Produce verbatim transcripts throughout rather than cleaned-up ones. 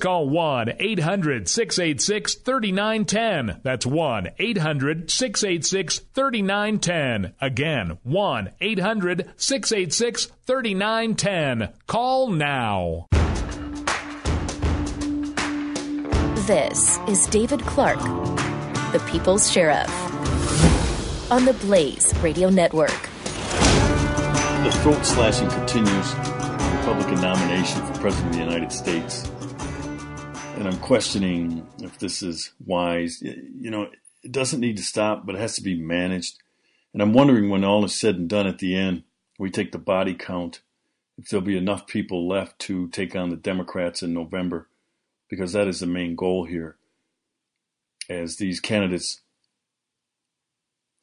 call one eight hundred six eight six three nine one zero. That's one eight hundred six eight six three nine one zero. Again, one eight hundred six eight six three nine one zero. Call now. This is David Clark, the People's Sheriff, on the Blaze Radio Network. The throat slashing continues. Republican nomination for President of the United States. And I'm questioning if this is wise. You know, it doesn't need to stop, but it has to be managed. And I'm wondering when all is said and done at the end, we take the body count, if there'll be enough people left to take on the Democrats in November, because that is the main goal here. As these candidates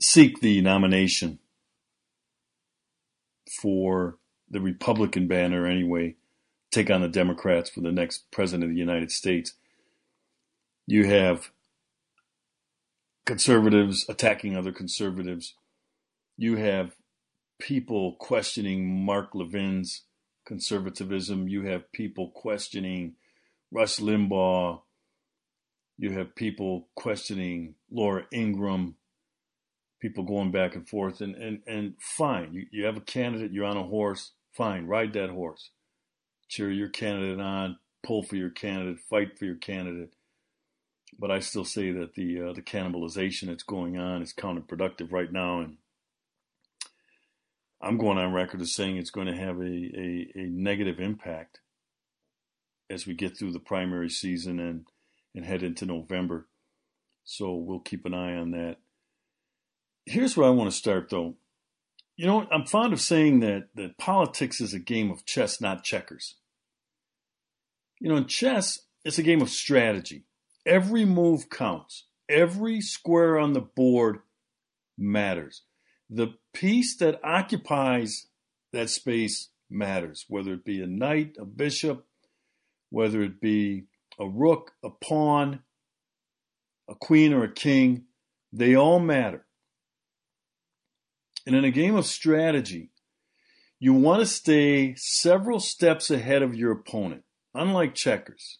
seek the nomination for the Republican banner anyway, take on the Democrats for the next president of the United States. You have conservatives attacking other conservatives. You have people questioning Mark Levin's conservatism. You have people questioning Rush Limbaugh. You have people questioning Laura Ingraham. People going back and forth, and, and, and fine. You, you have a candidate, you're on a horse, fine, ride that horse. Cheer your candidate on, pull for your candidate, fight for your candidate. But I still say that the uh, the cannibalization that's going on is counterproductive right now. And I'm going on record as saying it's going to have a, a, a negative impact as we get through the primary season and, and head into November. So we'll keep an eye on that. Here's where I want to start, though. You know, I'm fond of saying that, that politics is a game of chess, not checkers. You know, in chess, it's a game of strategy. Every move counts. Every square on the board matters. The piece that occupies that space matters, whether it be a knight, a bishop, whether it be a rook, a pawn, a queen, or a king. They all matter. And in a game of strategy, you want to stay several steps ahead of your opponent, unlike checkers.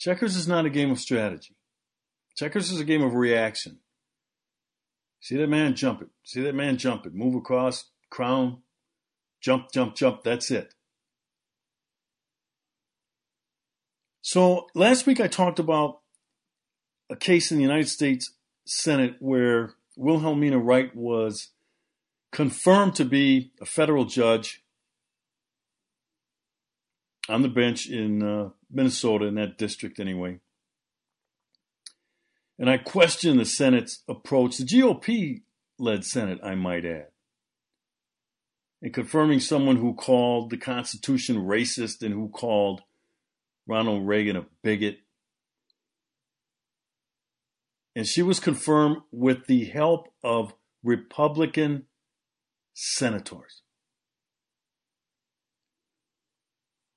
Checkers is not a game of strategy. Checkers is a game of reaction. See that man jump it. See that man jump it. Move across, crown, jump, jump, jump. That's it. So last week I talked about a case in the United States Senate where Wilhelmina Wright was confirmed to be a federal judge on the bench in uh, Minnesota, in that district anyway. And I question the Senate's approach, the G O P-led Senate, I might add, in confirming someone who called the Constitution racist and who called Ronald Reagan a bigot. And she was confirmed with the help of Republican senators.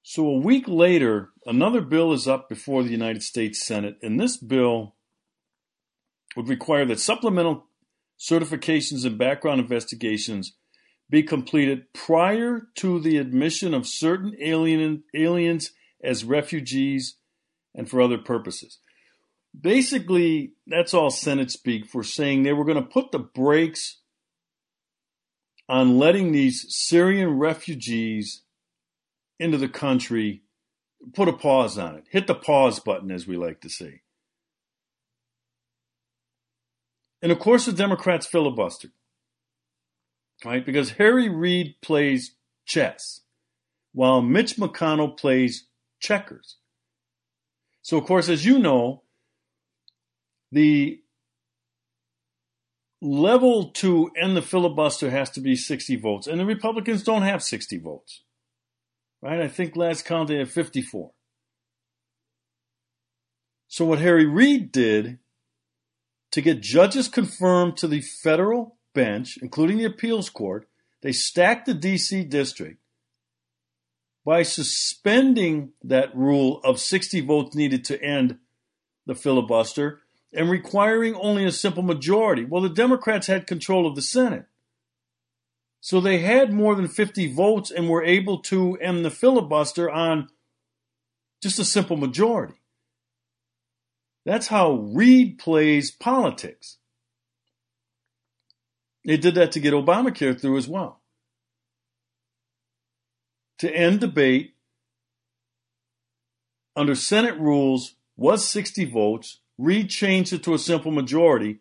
So a week later, another bill is up before the United States Senate, and this bill would require that supplemental certifications and background investigations be completed prior to the admission of certain alien, aliens as refugees and for other purposes. Basically, that's all Senate speak for saying they were going to put the brakes on letting these Syrian refugees into the country, put a pause on it, hit the pause button, as we like to say. And of course, the Democrats filibustered. right? Because Harry Reid plays chess, while Mitch McConnell plays checkers. So, of course, as you know, the level to end the filibuster has to be sixty votes, and the Republicans don't have sixty votes, right? I think last count they had fifty-four. So what Harry Reid did to get judges confirmed to the federal bench, including the appeals court, they stacked the D C district by suspending that rule of sixty votes needed to end the filibuster and requiring only a simple majority. Well, the Democrats had control of the Senate. So they had more than fifty votes and were able to end the filibuster on just a simple majority. That's how Reid plays politics. They did that to get Obamacare through as well. To end debate under Senate rules was sixty votes. Reid changed it to a simple majority.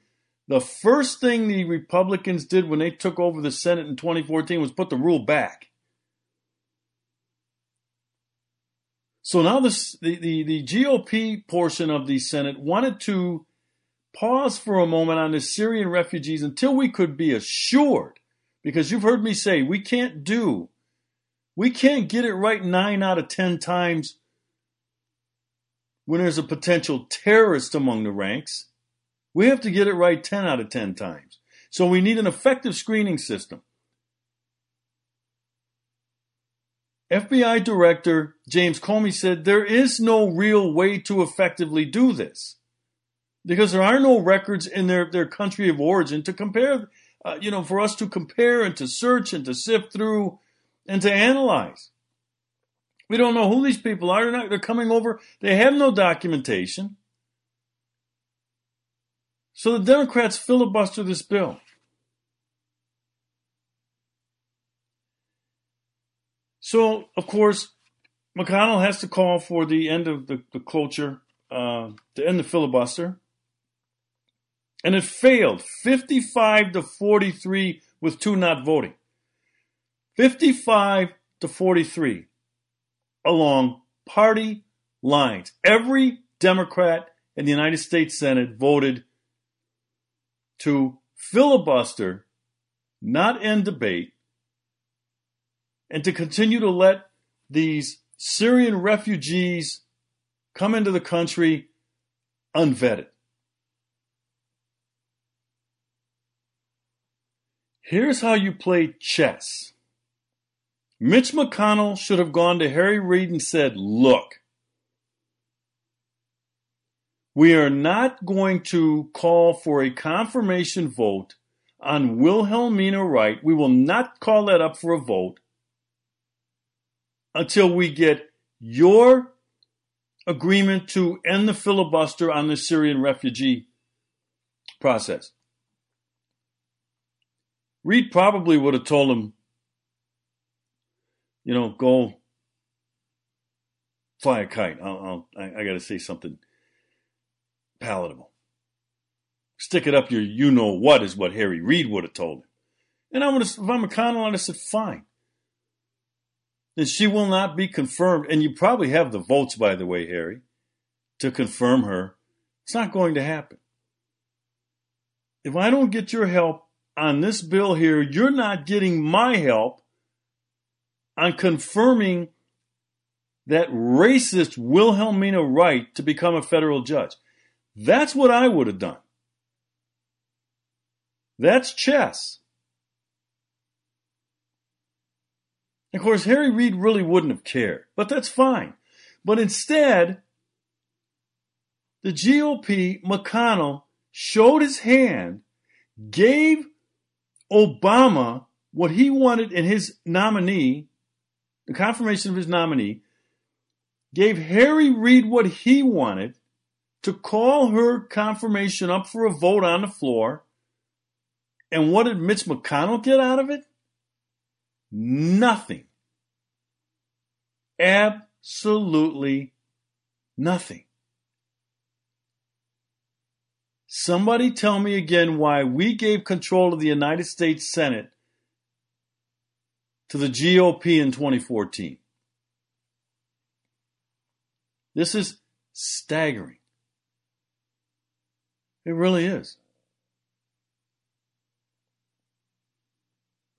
The first thing the Republicans did when they took over the Senate in twenty fourteen was put the rule back. So now this, the, the, the G O P portion of the Senate wanted to pause for a moment on the Syrian refugees until we could be assured, because you've heard me say we can't do, we can't get it right nine out of ten times when there's a potential terrorist among the ranks. We have to get it right ten out of ten times. So we need an effective screening system. F B I Director James Comey said there is no real way to effectively do this because there are no records in their, their country of origin to compare, uh, you know, for us to compare and to search and to sift through and to analyze. We don't know who these people are. They're, not, they're coming over. They have no documentation. So the Democrats filibuster this bill. So, of course, McConnell has to call for the end of the, the cloture, uh, to end the filibuster. And it failed fifty-five to forty-three with two not voting. fifty-five to forty-three along party lines. Every Democrat in the United States Senate voted to filibuster, not end debate, and to continue to let these Syrian refugees come into the country unvetted. Here's how you play chess. Mitch McConnell should have gone to Harry Reid and said, look, we are not going to call for a confirmation vote on Wilhelmina Wright. We will not call that up for a vote until we get your agreement to end the filibuster on the Syrian refugee process. Reid probably would have told him, you know, go fly a kite. I'll, I'll, I, I got to say something palatable. Stick it up your you-know-what is what Harry Reid would have told him. And I would have, if I'm McConnell, I'd have said, fine. Then she will not be confirmed. And you probably have the votes, by the way, Harry, to confirm her. It's not going to happen. If I don't get your help on this bill here, you're not getting my help on confirming that racist Wilhelmina Wright to become a federal judge. That's what I would have done. That's chess. Of course, Harry Reid really wouldn't have cared, but that's fine. But instead, the G O P, McConnell, showed his hand, gave Obama what he wanted in his nominee, the confirmation of his nominee, gave Harry Reid what he wanted to call her confirmation up for a vote on the floor. And what did Mitch McConnell get out of it? Nothing. Absolutely nothing. Somebody tell me again why we gave control of the United States Senate to the G O P in twenty fourteen. This is staggering. It really is.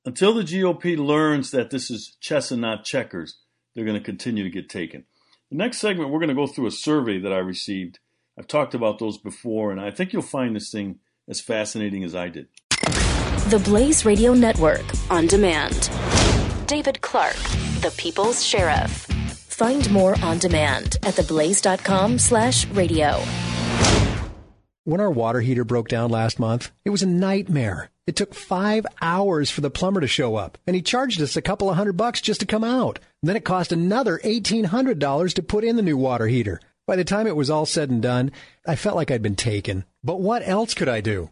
Until the G O P learns that this is chess and not checkers, they're going to continue to get taken. The next segment, we're going to go through a survey that I received. I've talked about those before, and I think you'll find this thing as fascinating as I did. The Blaze Radio Network, on demand. David Clark, the People's Sheriff. Find more on demand at theblaze.com slash radio. When our water heater broke down last month, it was a nightmare. It took five hours for the plumber to show up, and he charged us a couple of hundred bucks just to come out. And then it cost another eighteen hundred dollars to put in the new water heater. By the time it was all said and done, I felt like I'd been taken. But what else could I do?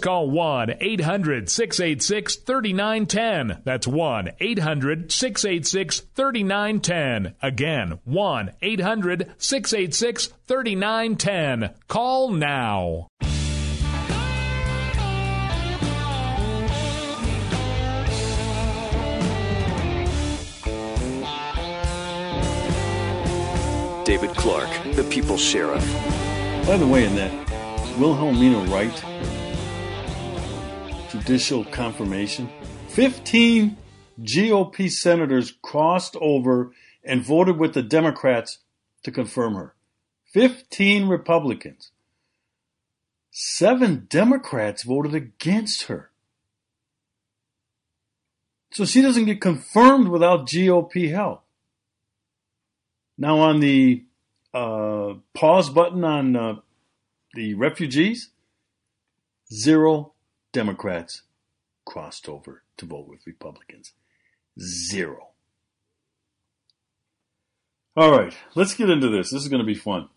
call one eight hundred six eight six three nine one zero. That's one eight hundred six eight six three nine one zero. Again, one eight hundred six eight six three nine one zero. Call now. David Clark, the People's Sheriff. By the way, in that Wilhelmina Wright judicial confirmation, fifteen G O P senators crossed over and voted with the Democrats to confirm her. fifteen Republicans. Seven Democrats voted against her. So she doesn't get confirmed without G O P help. Now on the uh, pause button on uh, the refugees, zero Democrats crossed over to vote with Republicans. Zero. All right, let's get into this. This is going to be fun.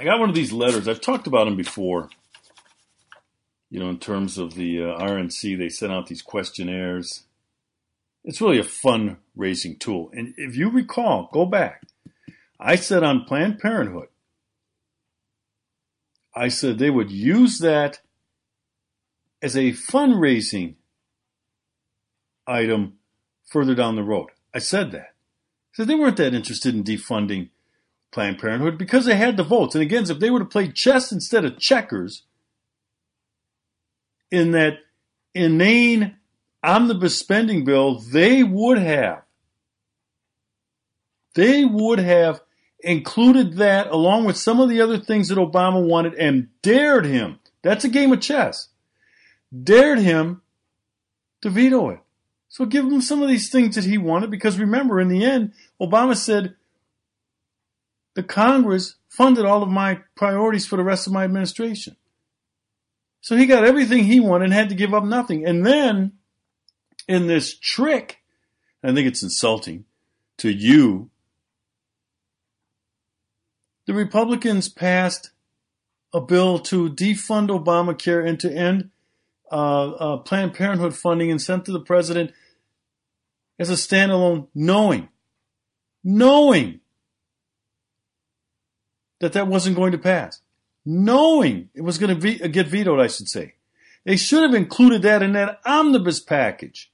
I got one of these letters. I've talked about them before. You know, in terms of the uh, R N C, they sent out these questionnaires. It's really a fundraising tool. And if you recall, go back. I said on Planned Parenthood, I said they would use that as a fundraising item further down the road. I said that. I said they weren't that interested in defunding Planned Parenthood because they had the votes. And again, if they would have played chess instead of checkers in that inane omnibus spending bill, they would have. They would have included that along with some of the other things that Obama wanted and dared him. That's a game of chess. Dared him to veto it. So give him some of these things that he wanted, because remember, in the end, Obama said, the Congress funded all of my priorities for the rest of my administration. So he got everything he wanted and had to give up nothing. And then, in this trick, I think it's insulting to you, the Republicans passed a bill to defund Obamacare and to end uh, uh, Planned Parenthood funding, and sent to the president as a standalone, knowing, knowing that that wasn't going to pass, knowing it was going to be, uh, get vetoed, I should say. They should have included that in that omnibus package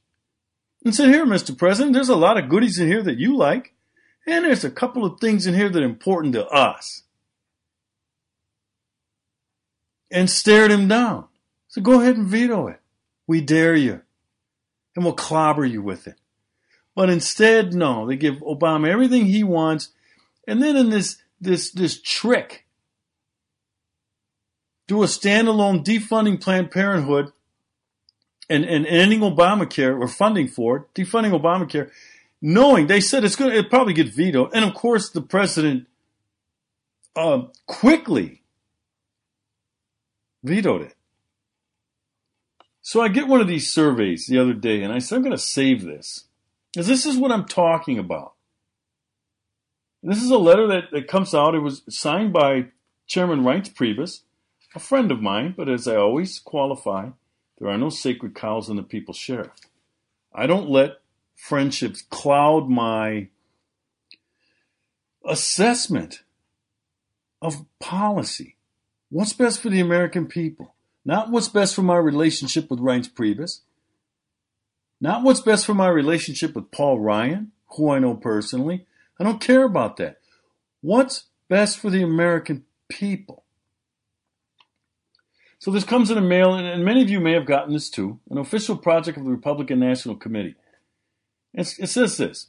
and said, here, Mister President, there's a lot of goodies in here that you like. And there's a couple of things in here that are important to us. And stared him down. So go ahead and veto it. We dare you. And we'll clobber you with it. But instead, no, they give Obama everything he wants. And then in this, this, this trick, do a standalone defunding Planned Parenthood and, and ending Obamacare, or funding for it, defunding Obamacare, knowing they said it's going to it'll probably get vetoed. And, of course, the president uh, quickly vetoed it. So I get one of these surveys the other day, and I said, I'm going to save this Because this is what I'm talking about. This is a letter that, that comes out. It was signed by Chairman Reince Priebus, a friend of mine, but as I always qualify, there are no sacred cows in the People's Sheriff. I don't let friendships cloud my assessment of policy. What's best for the American people? Not what's best for my relationship with Reince Priebus. Not what's best for my relationship with Paul Ryan, who I know personally. I don't care about that. What's best for the American people? So this comes in the mail, and many of you may have gotten this too, an official project of the Republican National Committee. It's, it says this.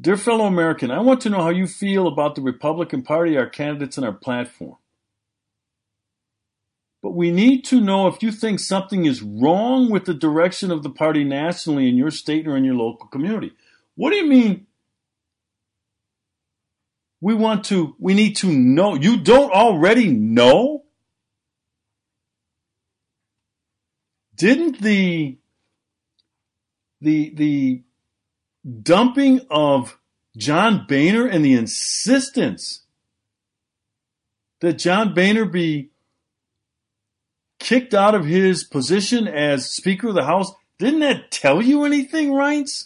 Dear fellow American, I want to know how you feel about the Republican Party, our candidates, and our platform. But we need to know if you think something is wrong with the direction of the party nationally in your state or in your local community. What do you mean? We want to, we need to know. You don't already know? Didn't the, the, the dumping of John Boehner and the insistence that John Boehner be kicked out of his position as Speaker of the House, didn't that tell you anything, Reince?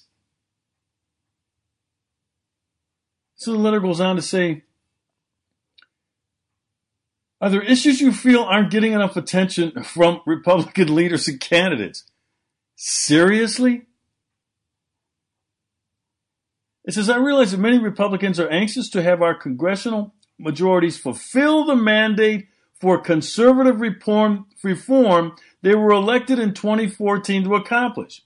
So the letter goes on to say, are there issues you feel aren't getting enough attention from Republican leaders and candidates? Seriously? It says, I realize that many Republicans are anxious to have our congressional majorities fulfill the mandate for conservative reform, reform they were elected in twenty fourteen to accomplish.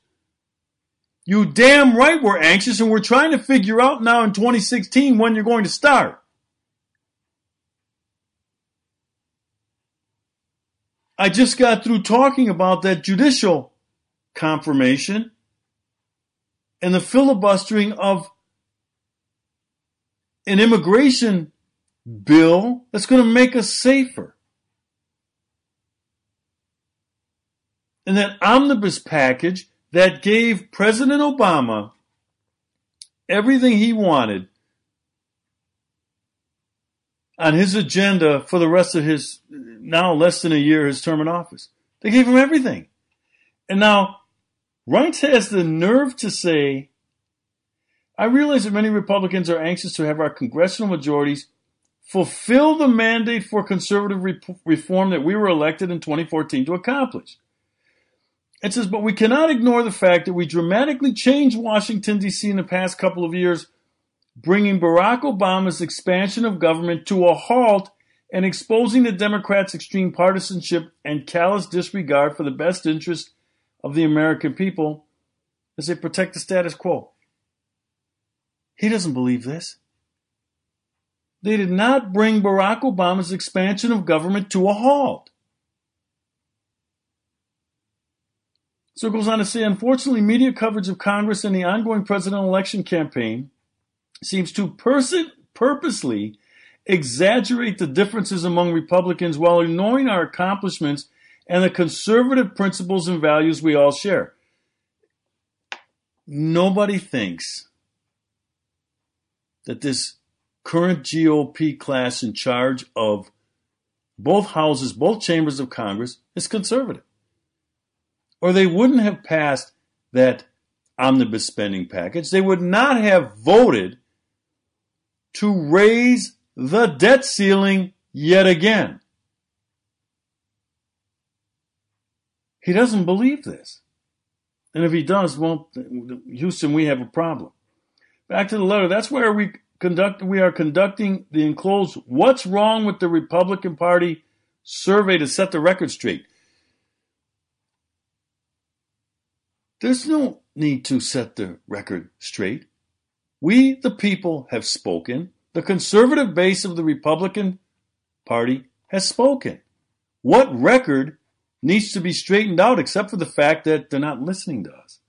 You damn right we're anxious, and we're trying to figure out now in twenty sixteen when you're going to start. I just got through talking about that judicial confirmation and the filibustering of an immigration bill that's going to make us safer. And that omnibus package that gave President Obama everything he wanted on his agenda for the rest of his, now less than a year, his term in office. They gave him everything. And now, Reince has the nerve to say, I realize that many Republicans are anxious to have our congressional majorities fulfill the mandate for conservative re- reform that we were elected in twenty fourteen to accomplish. It says, but we cannot ignore the fact that we dramatically changed Washington, D C in the past couple of years, bringing Barack Obama's expansion of government to a halt and exposing the Democrats' extreme partisanship and callous disregard for the best interest of the American people as they protect the status quo. He doesn't believe this. They did not bring Barack Obama's expansion of government to a halt. So it goes on to say, unfortunately, media coverage of Congress and the ongoing presidential election campaign seems to person- purposely exaggerate the differences among Republicans while ignoring our accomplishments and the conservative principles and values we all share. Nobody thinks that this current G O P class in charge of both houses, both chambers of Congress, is conservative. Or they wouldn't have passed that omnibus spending package. They would not have voted to raise the debt ceiling yet again. He doesn't believe this. And if he does, well, Houston, we have a problem. Back to the letter. That's where we conduct, we are conducting the enclosed What's Wrong with the Republican Party survey to set the record straight. There's no need to set the record straight. We, the people, have spoken. The conservative base of the Republican Party has spoken. What record needs to be straightened out except for the fact that they're not listening to us?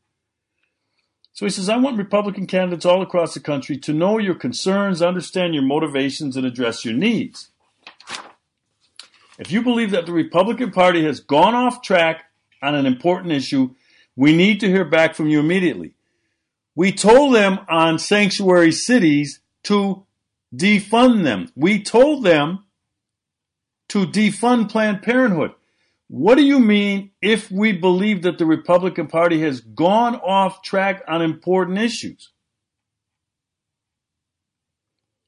So he says, I want Republican candidates all across the country to know your concerns, understand your motivations, and address your needs. If you believe that the Republican Party has gone off track on an important issue, we need to hear back from you immediately. We told them on sanctuary cities to defund them. We told them to defund Planned Parenthood. What do you mean if we believe that the Republican Party has gone off track on important issues?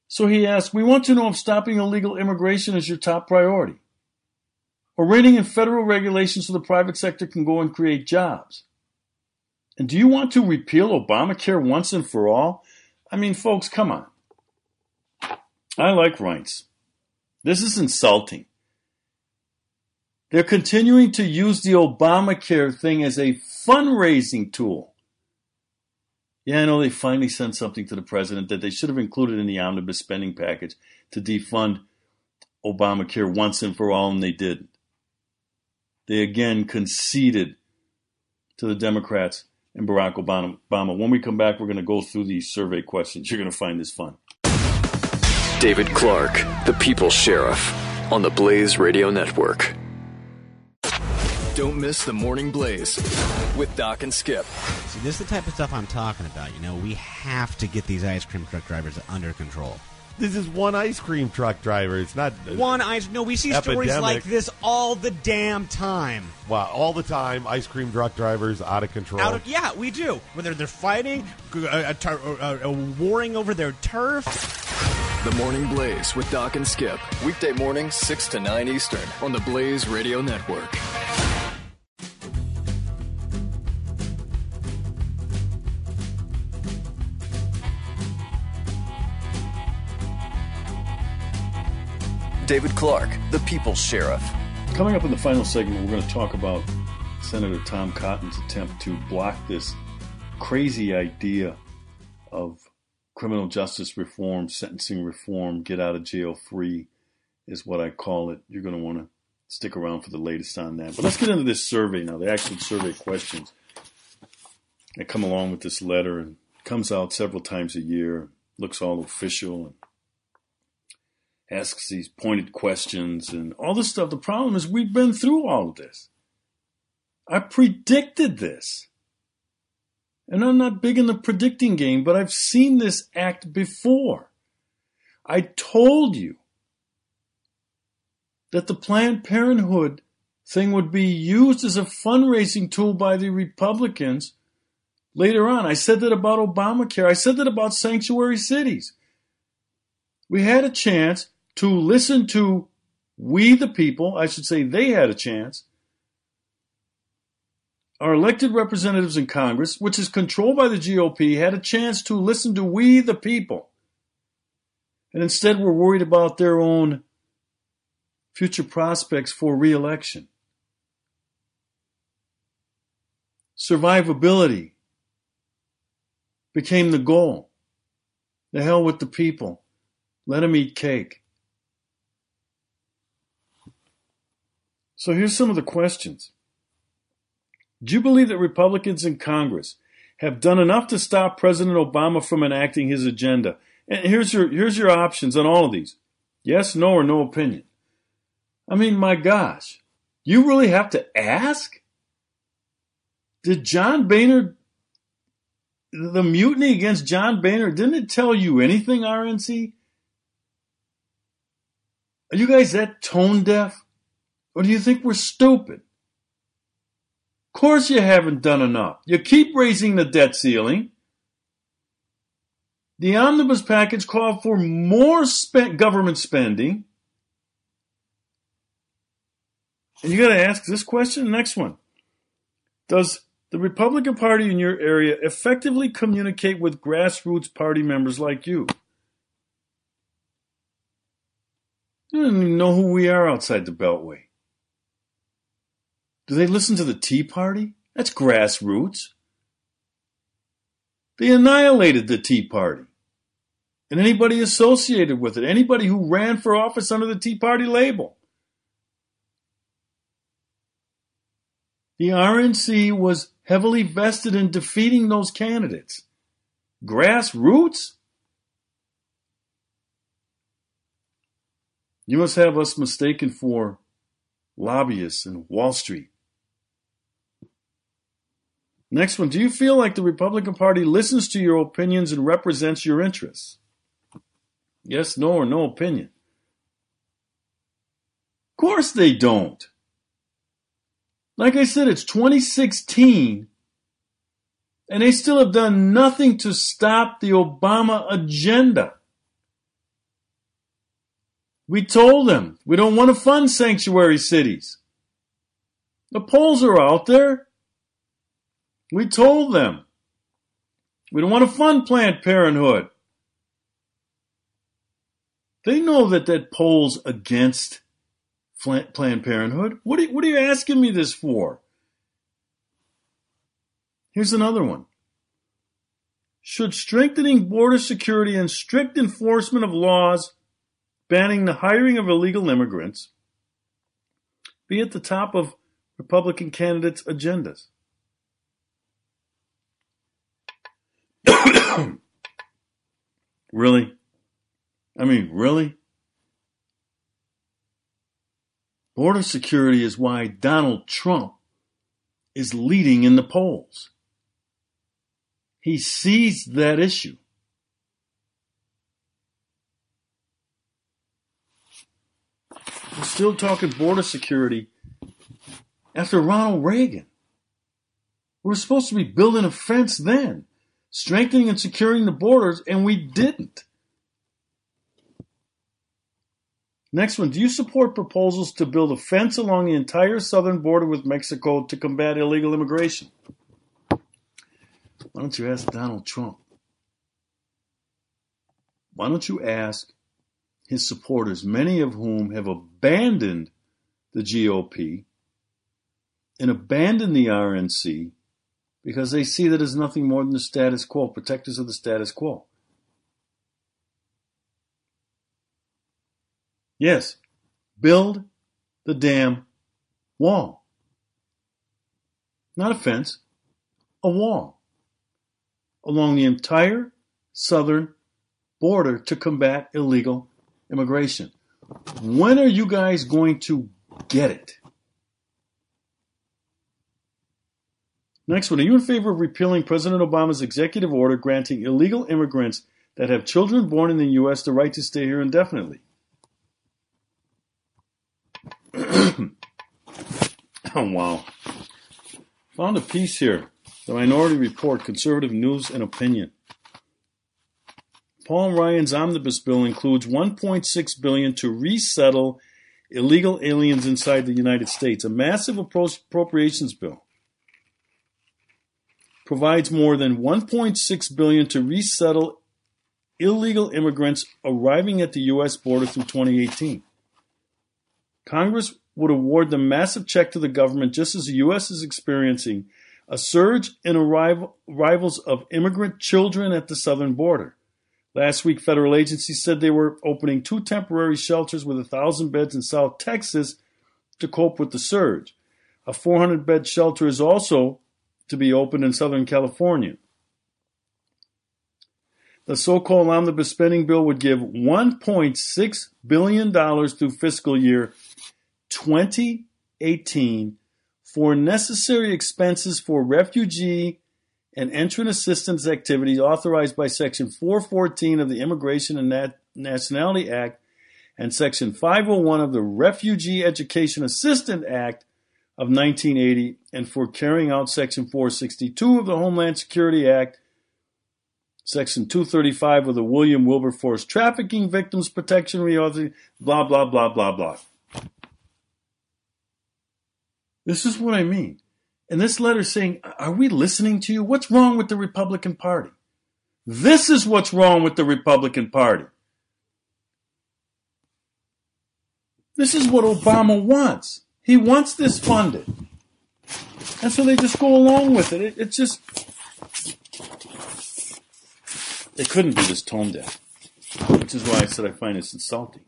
So he asked, we want to know if stopping illegal immigration is your top priority, or reining in federal regulations so the private sector can go and create jobs. And do you want to repeal Obamacare once and for all? I mean, folks, come on. I like Reince. This is insulting. They're continuing to use the Obamacare thing as a fundraising tool. Yeah, I know they finally sent something to the president that they should have included in the omnibus spending package to defund Obamacare once and for all, and they didn't. They again conceded to the Democrats and Barack Obama. When we come back, we're going to go through these survey questions. You're going to find this fun. David Clark, the People's Sheriff, on the Blaze Radio Network. Don't miss the Morning Blaze with Doc and Skip. See, this is the type of stuff I'm talking about. You know, we have to get these ice cream truck drivers under control. This is one ice cream truck driver. It's not one ice. No, we see epidemic. Stories like this all the damn time. Wow, all the time. Ice cream truck drivers out of control. Out of, yeah, we do. Whether they're fighting, uh, tur- uh, uh, warring over their turf. The Morning Blaze with Doc and Skip. Weekday mornings, six to nine Eastern on the Blaze Radio Network. David Clark, the People's Sheriff. Coming up in the final segment, we're going to talk about Senator Tom Cotton's attempt to block this crazy idea of criminal justice reform, sentencing reform, get out of jail free is what I call it. You're going to want to stick around for the latest on that. But let's get into this survey now, the actual survey questions that come along with this letter and comes out several times a year, looks all official and asks these pointed questions and all this stuff. The problem is we've been through all of this. I predicted this. And I'm not big in the predicting game, but I've seen this act before. I told you that the Planned Parenthood thing would be used as a fundraising tool by the Republicans later on. I said that about Obamacare. I said that about sanctuary cities. We had a chance to listen to we the people. I should say they had a chance. Our elected representatives in Congress, which is controlled by the G O P, had a chance to listen to we the people. And instead were worried about their own future prospects for re-election. Survivability became the goal. The hell with the people. Let them eat cake. So here's some of the questions. Do you believe that Republicans in Congress have done enough to stop President Obama from enacting his agenda? And here's your here's your options on all of these. Yes, no, or no opinion. I mean, my gosh, you really have to ask? Did John Boehner, the mutiny against John Boehner, didn't it tell you anything, R N C? Are you guys that tone deaf? Or do you think we're stupid? Of course you haven't done enough. You keep raising the debt ceiling. The omnibus package called for more spent government spending. And you got to ask this question, next one. Does the Republican Party in your area effectively communicate with grassroots party members like you? You don't even know who we are outside the Beltway. Do they listen to the Tea Party? That's grassroots. They annihilated the Tea Party. And anybody associated with it. Anybody who ran for office under the Tea Party label. The R N C was heavily vested in defeating those candidates. Grassroots? You must have us mistaken for lobbyists and Wall Street. Next one. Do you feel like the Republican Party listens to your opinions and represents your interests? Yes, no, or no opinion. Of course they don't. Like I said, it's twenty sixteen, and they still have done nothing to stop the Obama agenda. We told them we don't want to fund sanctuary cities. The polls are out there. We told them we don't want to fund Planned Parenthood. They know that that polls against Planned Parenthood. What are, what are you asking me this for? Here's another one. Should strengthening border security and strict enforcement of laws banning the hiring of illegal immigrants be at the top of Republican candidates' agendas? Really? I mean, really? Border security is why Donald Trump is leading in the polls. He sees that issue. We're still talking border security after Ronald Reagan. We were supposed to be building a fence then, strengthening and securing the borders, and we didn't. Next one. Do you support proposals to build a fence along the entire southern border with Mexico to combat illegal immigration? Why don't you ask Donald Trump? Why don't you ask his supporters, many of whom have abandoned the G O P and abandoned the R N C because they see that as nothing more than the status quo, protectors of the status quo. Yes, build the damn wall. Not a fence, a wall along the entire southern border to combat illegal immigration. When are you guys going to get it? Next one. Are you in favor of repealing President Obama's executive order granting illegal immigrants that have children born in the U S the right to stay here indefinitely? Oh, wow. Found a piece here. The Minority Report, Conservative News and Opinion. Paul Ryan's omnibus bill includes one point six billion dollars to resettle illegal aliens inside the United States. A massive appropriations bill provides more than one point six billion dollars to resettle illegal immigrants arriving at the U S border through twenty eighteen. Congress would award the massive check to the government just as the U S is experiencing a surge in arrival, arrivals of immigrant children at the southern border. Last week, federal agencies said they were opening two temporary shelters with one thousand beds in South Texas to cope with the surge. A four hundred bed shelter is also to be opened in Southern California. The so-called omnibus spending bill would give one point six billion dollars through fiscal year twenty eighteen for necessary expenses for refugee and entrant assistance activities authorized by Section four fourteen of the Immigration and Nat- Nationality Act and Section five oh one of the Refugee Education Assistance Act of nineteen eighty, and for carrying out Section four sixty-two of the Homeland Security Act, Section two thirty-five of the William Wilberforce Trafficking Victims Protection Reauthorization, blah, blah, blah, blah, blah. This is what I mean. And this letter saying, are we listening to you? What's wrong with the Republican Party? This is what's wrong with the Republican Party. This is what Obama wants. He wants this funded. And so they just go along with it. It, it just... They couldn't be this toned down, which is why I said I find this insulting.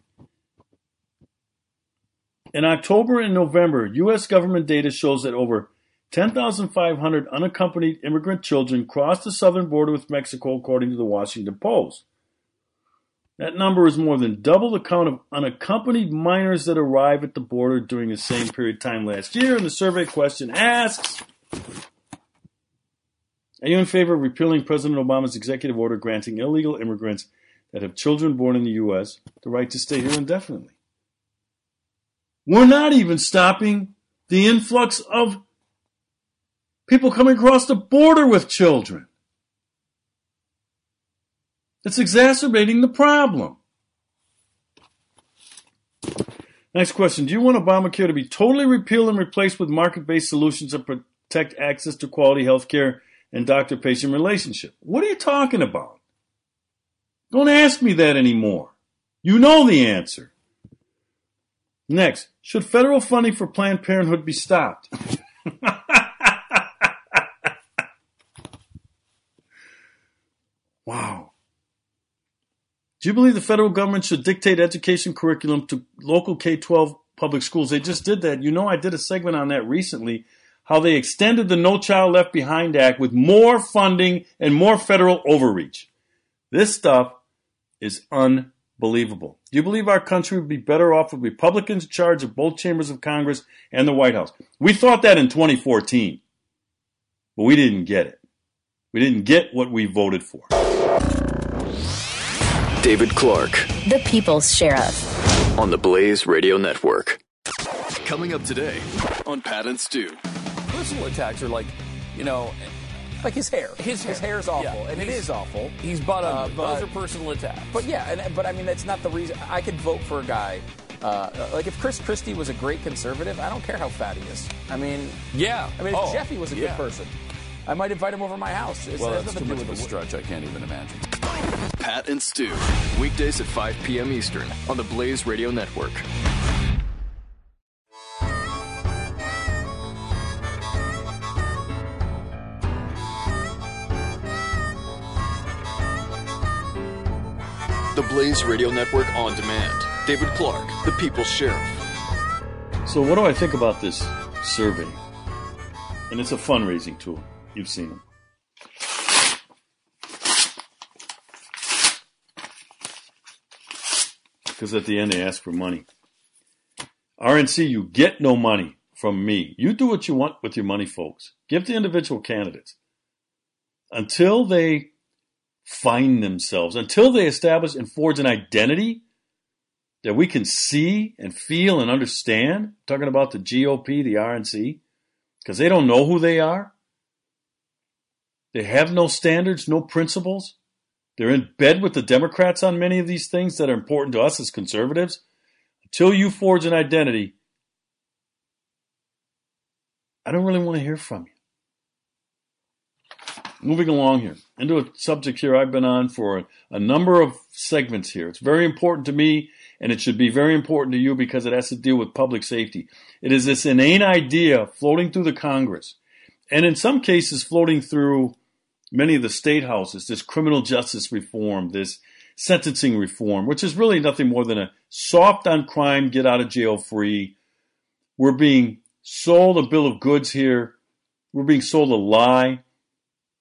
In October and November, U S government data shows that over ten thousand five hundred unaccompanied immigrant children crossed the southern border with Mexico, according to the Washington Post. That number is more than double the count of unaccompanied minors that arrived at the border during the same period of time last year, and the survey question asks, Are you in favor of repealing President Obama's executive order granting illegal immigrants that have children born in the U S the right to stay here indefinitely? We're not even stopping the influx of people coming across the border with children. It's exacerbating the problem. Next question. Do you want Obamacare to be totally repealed and replaced with market-based solutions that protect access to quality health care and doctor-patient relationship? What are you talking about? Don't ask me that anymore. You know the answer. Next. Should federal funding for Planned Parenthood be stopped? Wow. Do you believe the federal government should dictate education curriculum to local K twelve public schools? They just did that. You know, I did a segment on that recently, how they extended the No Child Left Behind Act with more funding and more federal overreach. This stuff is unbelievable. Do you believe our country would be better off with Republicans in charge of both chambers of Congress and the White House? We thought that in twenty fourteen, but we didn't get it. We didn't get what we voted for. David Clark, the People's Sheriff, on the Blaze Radio Network. Coming up today on Pat and Stu. Personal attacks are like, you know, like his hair. His, his hair is awful, yeah, and it is awful. He's butt ugly. Uh, but, Those are personal attacks. But yeah, and, but I mean that's not the reason. I could vote for a guy. Uh, like if Chris Christie was a great conservative, I don't care how fat he is. I mean, yeah. I mean, if oh, Jeffy was a yeah. good person, I might invite him over to my house. It's, well, that's too much of a stretch. I can't even imagine. Pat and Stu, weekdays at five p.m. Eastern on the Blaze Radio Network. The Blaze Radio Network on demand. David Clark, the People's Sheriff. So what do I think about this survey? And it's a fundraising tool. You've seen it. Because at the end, they ask for money. R N C, you get no money from me. You do what you want with your money, folks. Give to individual candidates. Until they find themselves, until they establish and forge an identity that we can see and feel and understand. I'm talking about the G O P, the R N C, because they don't know who they are. They have no standards, no principles. They're in bed with the Democrats on many of these things that are important to us as conservatives. Until you forge an identity, I don't really want to hear from you. Moving along here, into a subject here I've been on for a, a number of segments here. It's very important to me, and it should be very important to you because it has to deal with public safety. It is this inane idea floating through the Congress, and in some cases floating through many of the state houses, this criminal justice reform, this sentencing reform, which is really nothing more than a soft on crime, get out of jail free. We're being sold a bill of goods here. We're being sold a lie.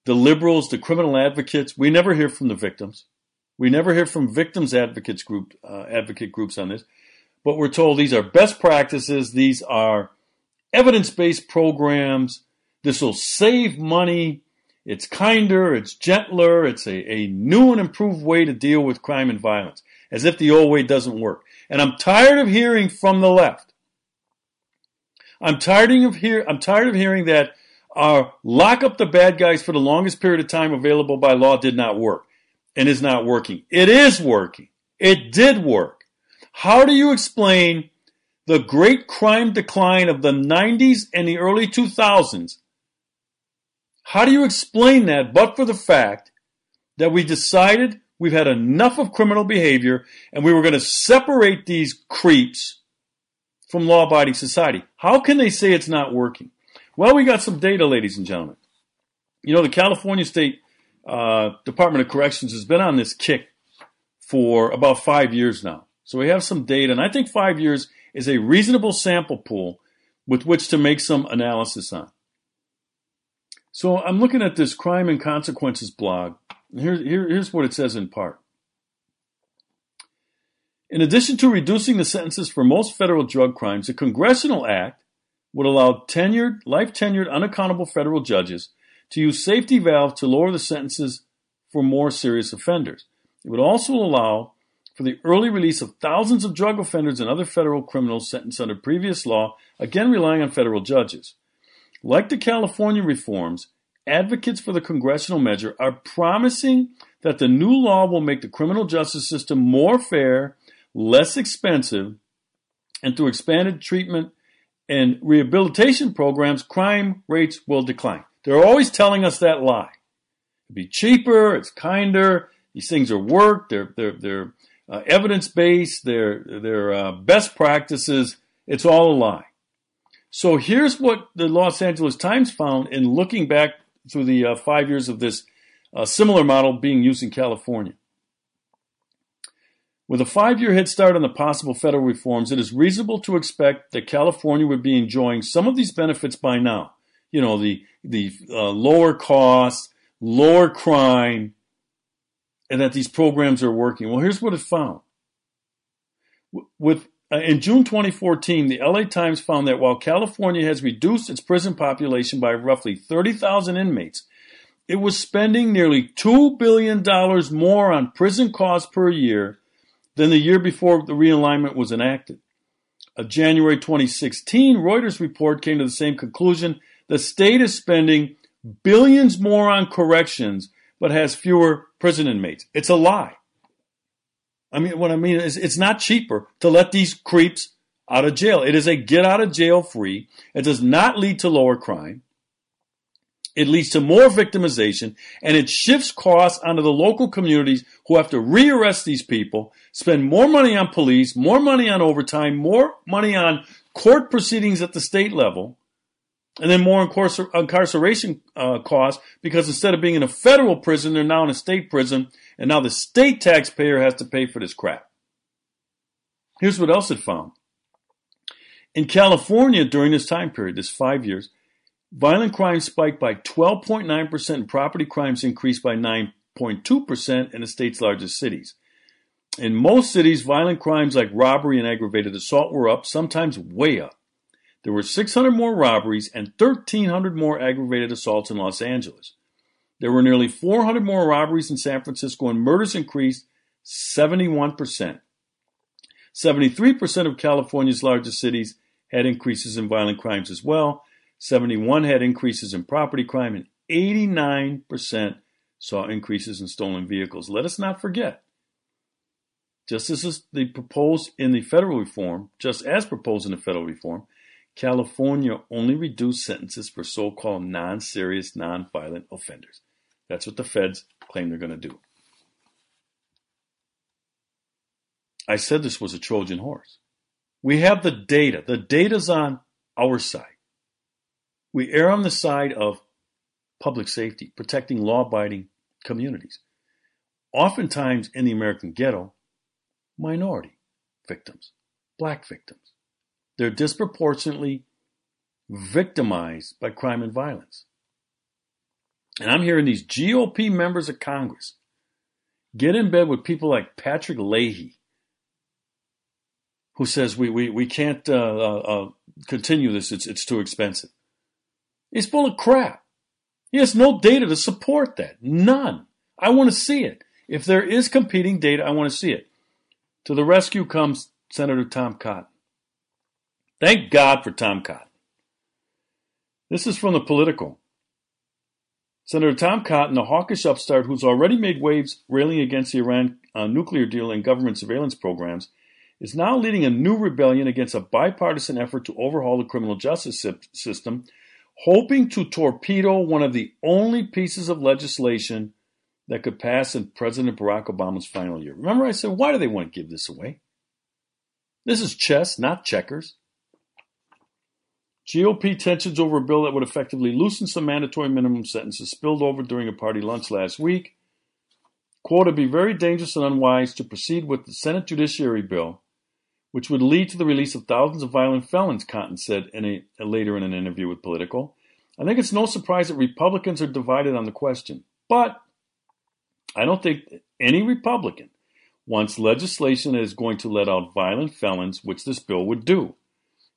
The liberals, the criminal advocates, we never hear from the victims. We never hear from victims advocates group, uh, advocate groups on this. But we're told these are best practices. These are evidence-based programs. This will save money. It's kinder, it's gentler, it's a, a new and improved way to deal with crime and violence, as if the old way doesn't work. And I'm tired of hearing from the left. I'm tired of hear, I'm tired of hearing that our lock up the bad guys for the longest period of time available by law did not work and is not working. It is working. It did work. How do you explain the great crime decline of the nineties and the early two thousands? How do you explain that but for the fact that we decided we've had enough of criminal behavior and we were going to separate these creeps from law-abiding society? How can they say it's not working? Well, we got some data, ladies and gentlemen. You know, the California State uh, Department of Corrections has been on this kick for about five years now. So we have some data, and I think five years is a reasonable sample pool with which to make some analysis on. So I'm looking at this Crime and Consequences blog. Here, here, here's what it says in part. In addition to reducing the sentences for most federal drug crimes, the Congressional Act would allow tenured, life-tenured, unaccountable federal judges to use safety valves to lower the sentences for more serious offenders. It would also allow for the early release of thousands of drug offenders and other federal criminals sentenced under previous law, again relying on federal judges. Like the California reforms, advocates for the congressional measure are promising that the new law will make the criminal justice system more fair, less expensive, and through expanded treatment and rehabilitation programs, crime rates will decline. They're always telling us that lie. It'll be cheaper, it's kinder, these things are work, they're, they're, they're uh, evidence-based, they're, they're uh, best practices. It's all a lie. So here's what the Los Angeles Times found in looking back through the uh, five years of this uh, similar model being used in California. With a five-year head start on the possible federal reforms, it is reasonable to expect that California would be enjoying some of these benefits by now. You know, the the uh, lower cost, lower crime, and that these programs are working. Well, here's what it found. With uh, in June twenty fourteen, the L A Times found that while California has reduced its prison population by roughly thirty thousand inmates, it was spending nearly two billion dollars more on prison costs per year than the year before the realignment was enacted. A January twenty sixteen Reuters report came to the same conclusion. The state is spending billions more on corrections, but has fewer prison inmates. It's a lie. I mean, what I mean is it's not cheaper to let these creeps out of jail. It is a get out of jail free. It does not lead to lower crime. It leads to more victimization, and it shifts costs onto the local communities who have to rearrest these people, spend more money on police, more money on overtime, more money on court proceedings at the state level, and then more incarcer- incarceration uh, costs, because instead of being in a federal prison, they're now in a state prison, and now the state taxpayer has to pay for this crap. Here's what else it found. In California during this time period, this five years, violent crime spiked by twelve point nine percent and property crimes increased by nine point two percent in the state's largest cities. In most cities, violent crimes like robbery and aggravated assault were up, sometimes way up. There were six hundred more robberies and one thousand three hundred more aggravated assaults in Los Angeles. There were nearly four hundred more robberies in San Francisco, and murders increased seventy-one percent. seventy-three percent of California's largest cities had increases in violent crimes as well. seventy-one had increases in property crime, and eighty-nine percent saw increases in stolen vehicles. Let us not forget, just as is the proposed in the federal reform, just as proposed in the federal reform, California only reduced sentences for so-called non-serious, non-violent offenders. That's what the feds claim they're going to do. I said this was a Trojan horse. We have the data. The data's on our side. We err on the side of public safety, protecting law-abiding communities. Oftentimes in the American ghetto, minority victims, black victims, they're disproportionately victimized by crime and violence. And I'm hearing these G O P members of Congress get in bed with people like Patrick Leahy, who says we we we can't uh, uh, continue this, it's it's too expensive. It's full of crap. He has no data to support that. None. I want to see it. If there is competing data, I want to see it. To the rescue comes Senator Tom Cotton. Thank God for Tom Cotton. This is from the Politico. Senator Tom Cotton, a hawkish upstart who's already made waves railing against the Iran uh, nuclear deal and government surveillance programs, is now leading a new rebellion against a bipartisan effort to overhaul the criminal justice system, hoping to torpedo one of the only pieces of legislation that could pass in President Barack Obama's final year. Remember, I said, why do they want to give this away? This is chess, not checkers. G O P tensions over a bill that would effectively loosen some mandatory minimum sentences spilled over during a party lunch last week. Quote, it'd be very dangerous and unwise to proceed with the Senate Judiciary bill, which would lead to the release of thousands of violent felons, Cotton said in a, later in an interview with Politico. I think it's no surprise that Republicans are divided on the question. But I don't think any Republican wants legislation that is going to let out violent felons, which this bill would do.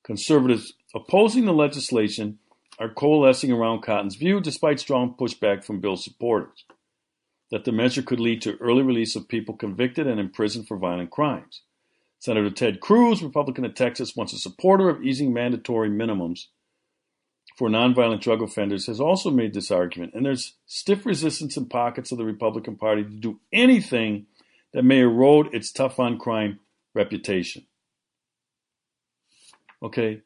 Conservatives opposing the legislation are coalescing around Cotton's view, despite strong pushback from Bill's supporters, that the measure could lead to early release of people convicted and imprisoned for violent crimes. Senator Ted Cruz, Republican of Texas, once a supporter of easing mandatory minimums for nonviolent drug offenders, has also made this argument, and there's stiff resistance in pockets of the Republican Party to do anything that may erode its tough-on-crime reputation. Okay,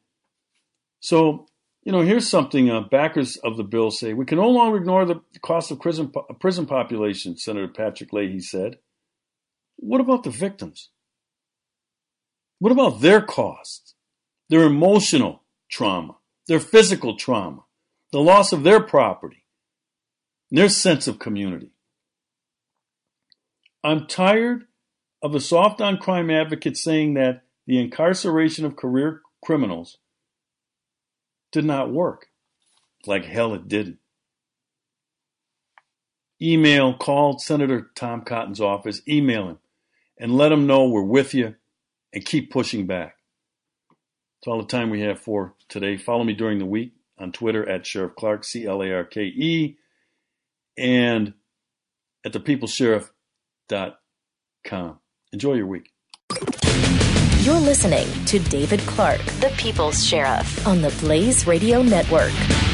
so, you know, here's something uh, backers of the bill say. We can no longer ignore the cost of prison, po- prison population, Senator Patrick Leahy said. What about the victims? What about their costs? Their emotional trauma, their physical trauma, the loss of their property, their sense of community. I'm tired of the soft on crime advocates saying that the incarceration of career criminals did not work. Like hell it didn't. Email, call Senator Tom Cotton's office, email him, and let him know we're with you and keep pushing back. That's all the time we have for today. Follow me during the week on Twitter at Sheriff Clark, C L A R K E, and at the People Sheriff dot com. Enjoy your week. You're listening to David Clark, the People's Sheriff, on the Blaze Radio Network.